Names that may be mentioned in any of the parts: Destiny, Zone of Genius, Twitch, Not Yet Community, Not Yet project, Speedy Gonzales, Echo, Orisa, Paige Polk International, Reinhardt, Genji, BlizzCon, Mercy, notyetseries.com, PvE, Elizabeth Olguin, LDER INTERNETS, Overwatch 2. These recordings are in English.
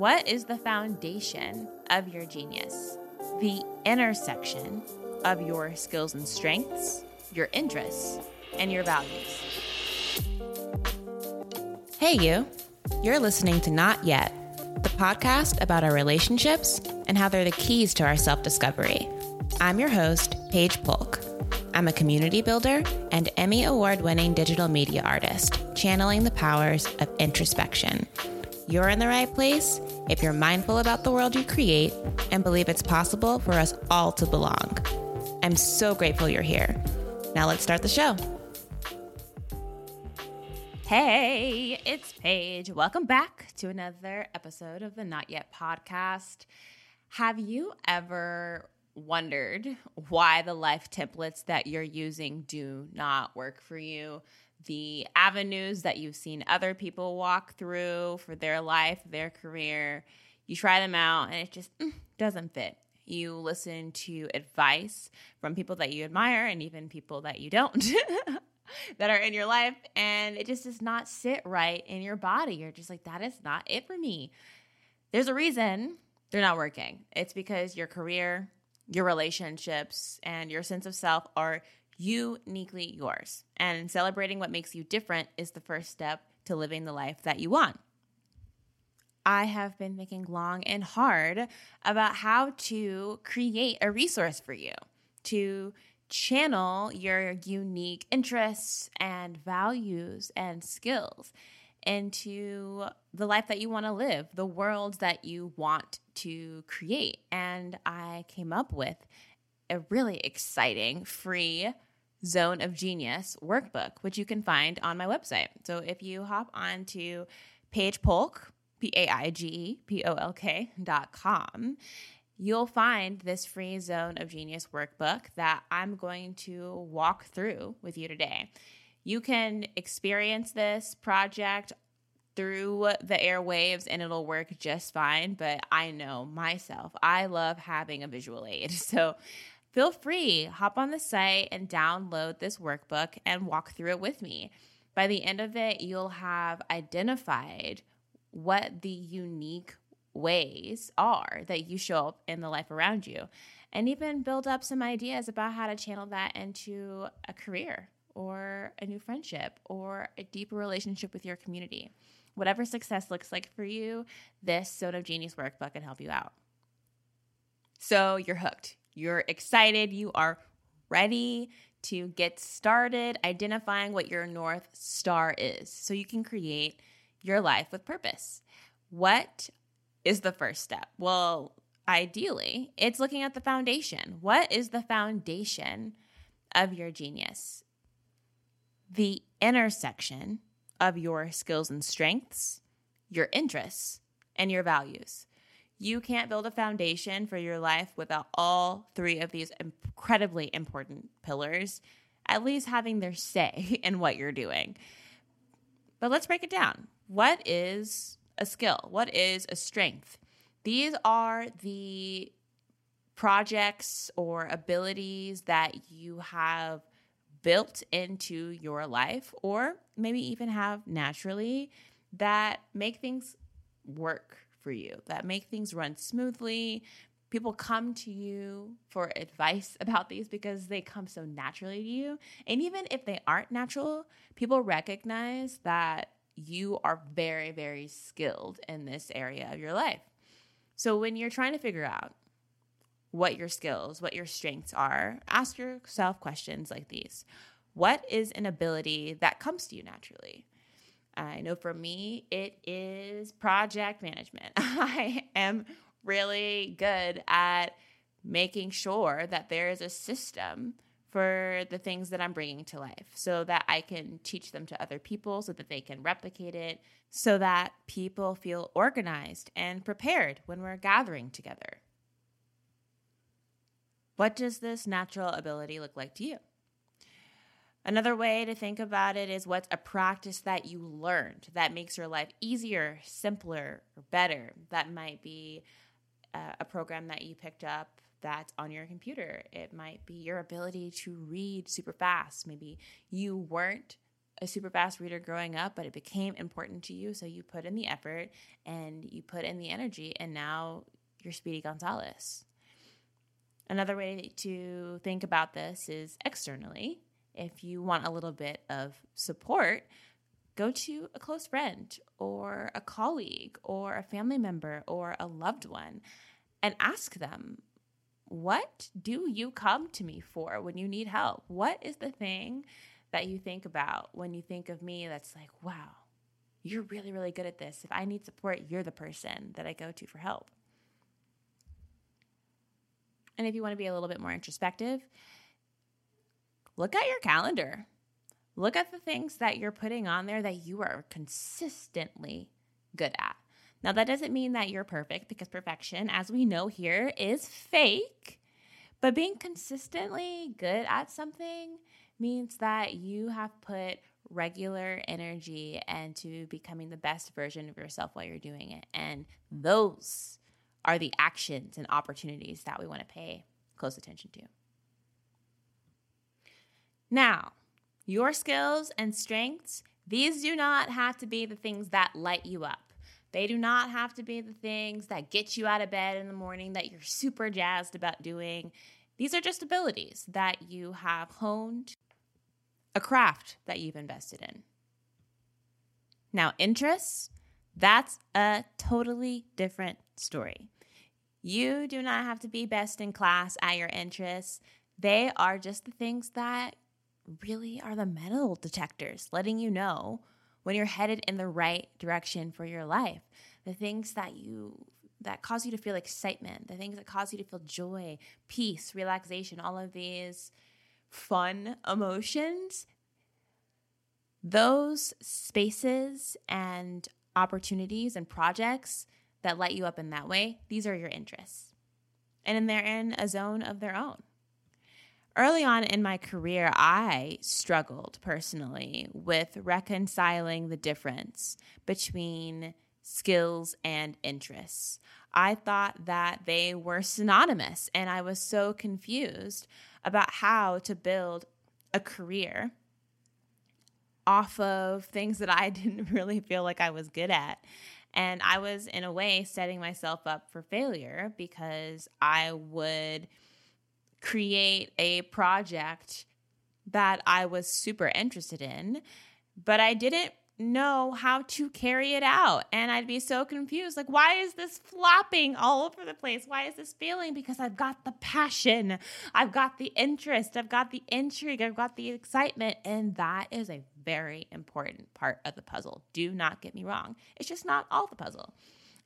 What is the foundation of your genius? The intersection of your skills and strengths, your interests, and your values. Hey, you. You're listening to Not Yet, the podcast about our relationships and how they're the keys to our self-discovery. I'm your host, Paige Polk. I'm a community builder and Emmy Award-winning digital media artist, channeling the powers of introspection. You're in the right place if you're mindful about the world you create and believe it's possible for us all to belong. I'm so grateful you're here. Now let's start the show. Hey, it's Paige. Welcome back to another episode of the Not Yet podcast. Have you ever wondered why the life templates that you're using do not work for you? The avenues that you've seen other people walk through for their life, their career, you try them out and it just doesn't fit. You listen to advice from people that you admire and even people that you don't that are in your life, and it just does not sit right in your body. You're just like, that is not it for me. There's a reason they're not working. It's because your career, your relationships, and your sense of self are uniquely yours. And celebrating what makes you different is the first step to living the life that you want. I have been thinking long and hard about how to create a resource for you to channel your unique interests and values and skills into the life that you want to live, the world that you want to create. And I came up with a really exciting free Zone of Genius workbook, which you can find on my website. So if you hop on to Paige Polk, PaigePolk.com, you'll find this free Zone of Genius workbook that I'm going to walk through with you today. You can experience this project through the airwaves and it'll work just fine, but I know myself, I love having a visual aid. So feel free, hop on the site and download this workbook and walk through it with me. By the end of it, you'll have identified what the unique ways are that you show up in the life around you, and even build up some ideas about how to channel that into a career or a new friendship or a deeper relationship with your community. Whatever success looks like for you, this Zone of Genius workbook can help you out. So you're hooked. You're excited, you are ready to get started identifying what your North Star is so you can create your life with purpose. What is the first step? Well, ideally, it's looking at the foundation. What is the foundation of your genius? The intersection of your skills and strengths, your interests, and your values. You can't build a foundation for your life without all three of these incredibly important pillars, at least having their say in what you're doing. But let's break it down. What is a skill? What is a strength? These are the projects or abilities that you have built into your life, or maybe even have naturally, that make things work for you, that make things run smoothly. People come to you for advice about these because they come so naturally to you. And even if they aren't natural, people recognize that you are very, very skilled in this area of your life. So when you're trying to figure out what your skills, what your strengths are, ask yourself questions like these. What is an ability that comes to you naturally? I know for me, it is project management. I am really good at making sure that there is a system for the things that I'm bringing to life so that I can teach them to other people, so that they can replicate it, so that people feel organized and prepared when we're gathering together. What does this natural ability look like to you? Another way to think about it is, what's a practice that you learned that makes your life easier, simpler, or better? That might be a program that you picked up that's on your computer. It might be your ability to read super fast. Maybe you weren't a super fast reader growing up, but it became important to you. So you put in the effort and you put in the energy, and now you're Speedy Gonzales. Another way to think about this is externally. If you want a little bit of support, go to a close friend or a colleague or a family member or a loved one and ask them, what do you come to me for when you need help? What is the thing that you think about when you think of me that's like, wow, you're really, really good at this. If I need support, you're the person that I go to for help. And if you want to be a little bit more introspective, look at your calendar. Look at the things that you're putting on there that you are consistently good at. Now, that doesn't mean that you're perfect, because perfection, as we know here, is fake. But being consistently good at something means that you have put regular energy into becoming the best version of yourself while you're doing it. And those are the actions and opportunities that we want to pay close attention to. Now, your skills and strengths, these do not have to be the things that light you up. They do not have to be the things that get you out of bed in the morning that you're super jazzed about doing. These are just abilities that you have honed, a craft that you've invested in. Now, interests, that's a totally different story. You do not have to be best in class at your interests. They are just the things that really are the metal detectors, letting you know when you're headed in the right direction for your life, the things that cause you to feel excitement, the things that cause you to feel joy, peace, relaxation, all of these fun emotions, those spaces and opportunities and projects that light you up in that way, these are your interests. And they're in a zone of their own. Early on in my career, I struggled personally with reconciling the difference between skills and interests. I thought that they were synonymous, and I was so confused about how to build a career off of things that I didn't really feel like I was good at. And I was, in a way, setting myself up for failure, because I would create a project that I was super interested in, but I didn't know how to carry it out. And I'd be so confused. Like, why is this flopping all over the place? Why is this failing? Because I've got the passion. I've got the interest. I've got the intrigue. I've got the excitement. And that is a very important part of the puzzle. Do not get me wrong. It's just not all the puzzle.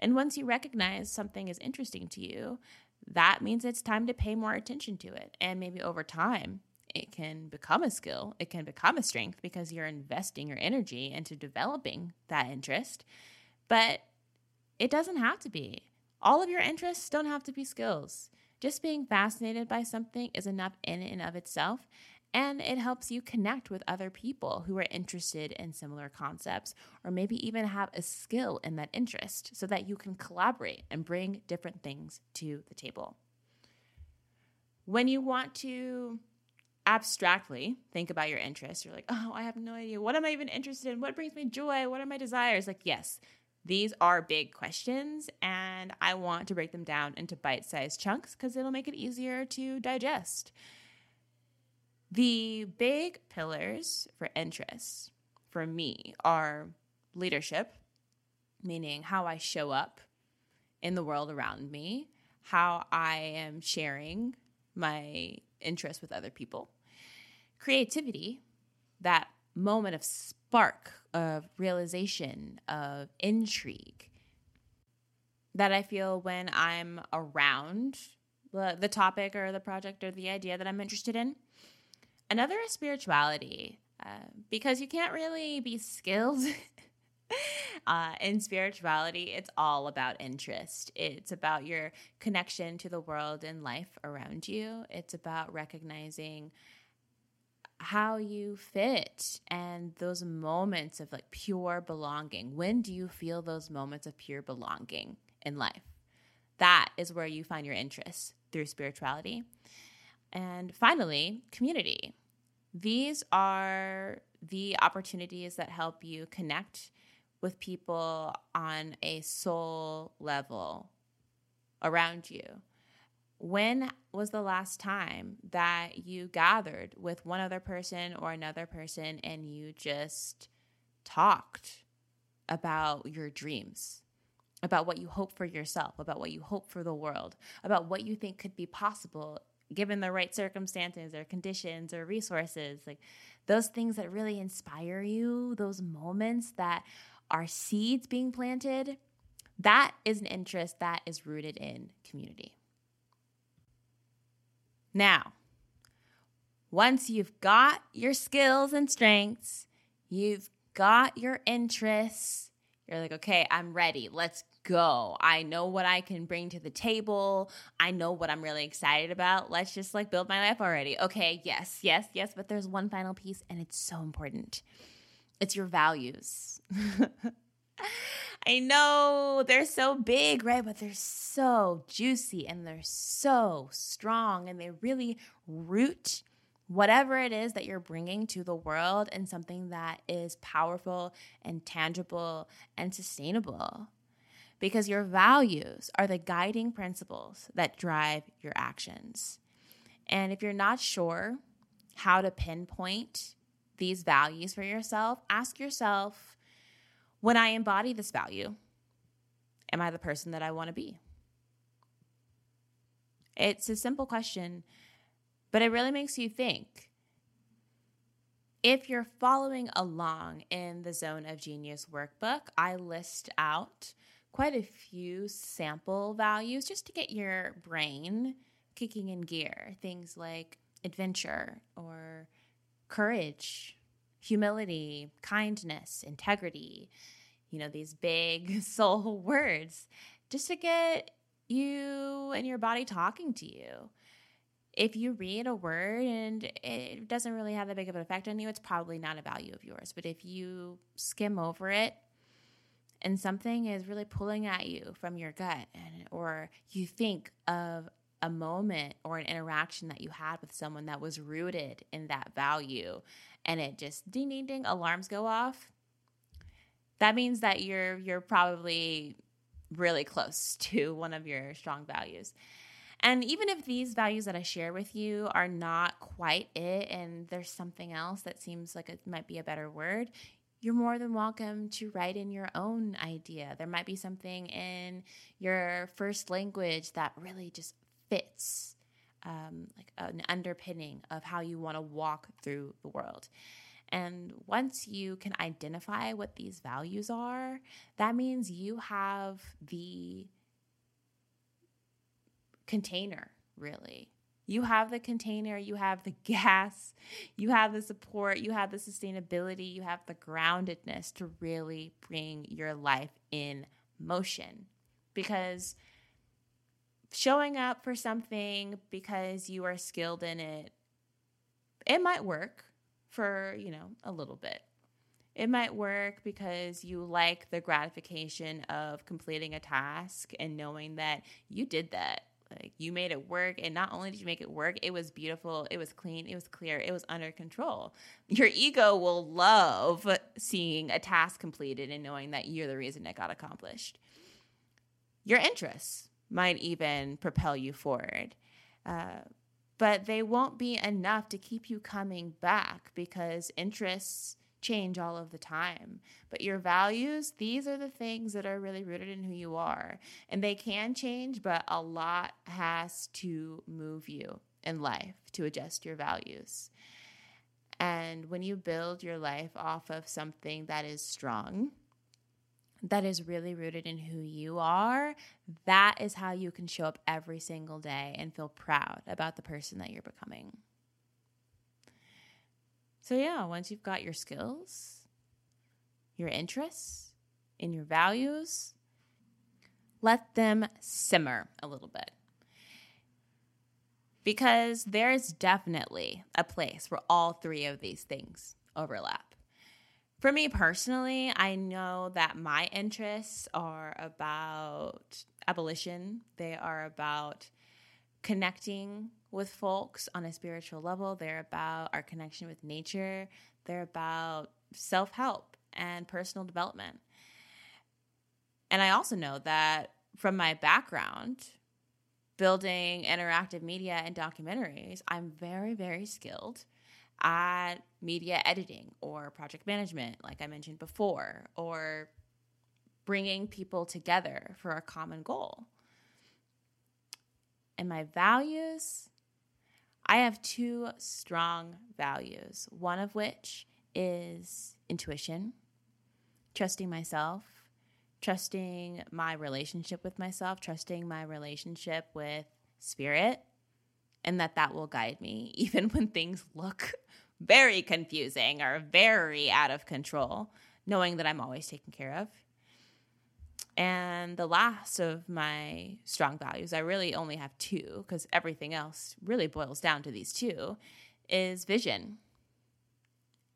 And once you recognize something is interesting to you, that means it's time to pay more attention to it. And maybe over time, it can become a skill. It can become a strength, because you're investing your energy into developing that interest. But it doesn't have to be. All of your interests don't have to be skills. Just being fascinated by something is enough in and of itself. And it helps you connect with other people who are interested in similar concepts, or maybe even have a skill in that interest, so that you can collaborate and bring different things to the table. When you want to abstractly think about your interests, you're like, oh, I have no idea. What am I even interested in? What brings me joy? What are my desires? Like, yes, these are big questions, and I want to break them down into bite-sized chunks, because it'll make it easier to digest. The big pillars for interests for me are leadership, meaning how I show up in the world around me, how I am sharing my interests with other people, creativity, that moment of spark, of realization, of intrigue that I feel when I'm around the topic or the project or the idea that I'm interested in. Another is spirituality, because you can't really be skilled in spirituality. It's all about interest. It's about your connection to the world and life around you. It's about recognizing how you fit and those moments of like pure belonging. When do you feel those moments of pure belonging in life? That is where you find your interest, through spirituality. And finally, community. These are the opportunities that help you connect with people on a soul level around you. When was the last time that you gathered with one other person or another person and you just talked about your dreams, about what you hope for yourself, about what you hope for the world, about what you think could be possible given the right circumstances or conditions or resources, like those things that really inspire you, those moments that are seeds being planted? That is an interest that is rooted in community. Now, once you've got your skills and strengths, you've got your interests, you're like, okay, I'm ready. Let's go. I know what I can bring to the table. I know what I'm really excited about. Let's just like build my life already. Okay, yes. But there's one final piece, and it's so important. It's your values. I know they're so big, right? But they're so juicy and they're so strong, and they really root whatever it is that you're bringing to the world in something that is powerful and tangible and sustainable, because your values are the guiding principles that drive your actions. And if you're not sure how to pinpoint these values for yourself, ask yourself, when I embody this value, am I the person that I want to be? It's a simple question, but it really makes you think. If you're following along in the Zone of Genius workbook, I list out quite a few sample values just to get your brain kicking in gear. Things like adventure or courage, humility, kindness, integrity, you know, these big soul words, just to get you and your body talking to you. If you read a word and it doesn't really have that big of an effect on you, it's probably not a value of yours. But if you skim over it and something is really pulling at you from your gut, and, or you think of a moment or an interaction that you had with someone that was rooted in that value, and it just ding, ding, ding, alarms go off, that means that you're probably really close to one of your strong values. And even if these values that I share with you are not quite it, and there's something else that seems like it might be a better word, you're more than welcome to write in your own idea. There might be something in your first language that really just fits, like an underpinning of how you want to walk through the world. And once you can identify what these values are, that means you have the container, really. You have the container, you have the gas, you have the support, you have the sustainability, you have the groundedness to really bring your life in motion. Because showing up for something because you are skilled in it, it might work for, you know, a little bit. It might work because you like the gratification of completing a task and knowing that you did that. Like, you made it work, and not only did you make it work, it was beautiful, it was clean, it was clear, it was under control. Your ego will love seeing a task completed and knowing that you're the reason it got accomplished. Your interests might even propel you forward. But they won't be enough to keep you coming back, because interests change all of the time. But your values, these are the things that are really rooted in who you are. And they can change, but a lot has to move you in life to adjust your values. And when you build your life off of something that is strong, that is really rooted in who you are, that is how you can show up every single day and feel proud about the person that you're becoming. So yeah, once you've got your skills, your interests, and your values, let them simmer a little bit. Because there's definitely a place where all three of these things overlap. For me personally, I know that my interests are about abolition. They are about connecting with folks on a spiritual level. They're about our connection with nature. They're about self-help and personal development. And I also know that from my background, building interactive media and documentaries, I'm very, very skilled at media editing or project management, like I mentioned before, or bringing people together for a common goal. And my values, I have two strong values, one of which is intuition, trusting myself, trusting my relationship with myself, trusting my relationship with spirit, and that will guide me, even when things look very confusing or very out of control, knowing that I'm always taken care of. And the last of my strong values, I really only have two because everything else really boils down to these two, is vision.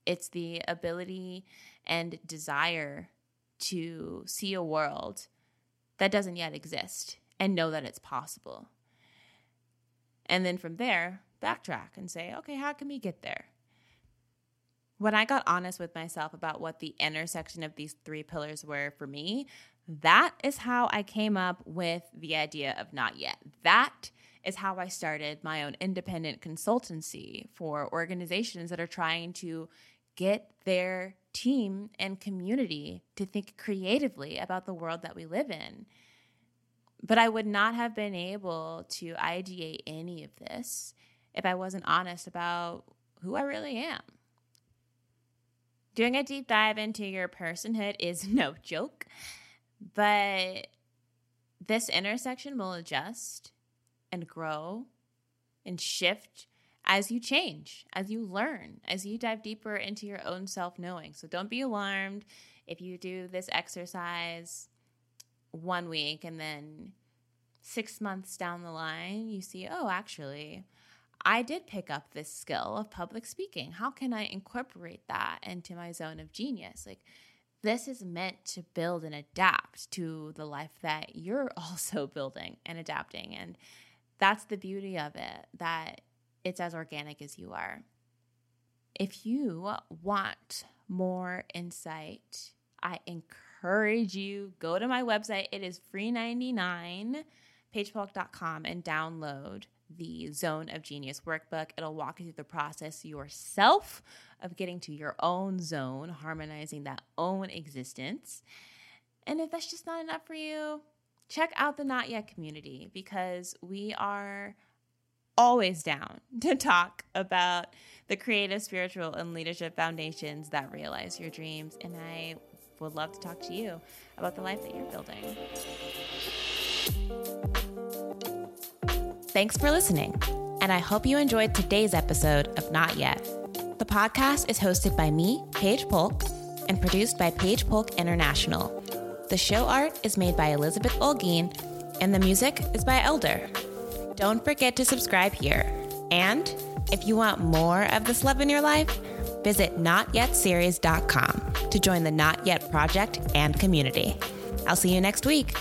It's the ability and desire to see a world that doesn't yet exist and know that it's possible. And then from there, backtrack and say, okay, how can we get there? When I got honest with myself about what the intersection of these three pillars were for me, that is how I came up with the idea of Not Yet. That is how I started my own independent consultancy for organizations that are trying to get their team and community to think creatively about the world that we live in. But I would not have been able to ideate any of this if I wasn't honest about who I really am. Doing a deep dive into your personhood is no joke, but this intersection will adjust and grow and shift as you change, as you learn, as you dive deeper into your own self-knowing. So don't be alarmed if you do this exercise one week and then 6 months down the line, you see, oh, actually, I did pick up this skill of public speaking. How can I incorporate that into my zone of genius? Like, this is meant to build and adapt to the life that you're also building and adapting. And that's the beauty of it, that it's as organic as you are. If you want more insight, I encourage you, go to my website. It is $3.99, paigepolk.com, and download the Zone of Genius workbook. It'll walk you through the process yourself of getting to your own zone, harmonizing that own existence. And if that's just not enough for you, check out the Not Yet community, because we are always down to talk about the creative, spiritual, and leadership foundations that realize your dreams. And I would love to talk to you about the life that you're building. Thanks for listening, and I hope you enjoyed today's episode of Not Yet. The podcast is hosted by me, Paige Polk, and produced by Paige Polk International. The show art is made by Elizabeth Olguin, and the music is by Elder. Don't forget to subscribe here. And if you want more of this love in your life, visit notyetseries.com to join the Not Yet project and community. I'll see you next week.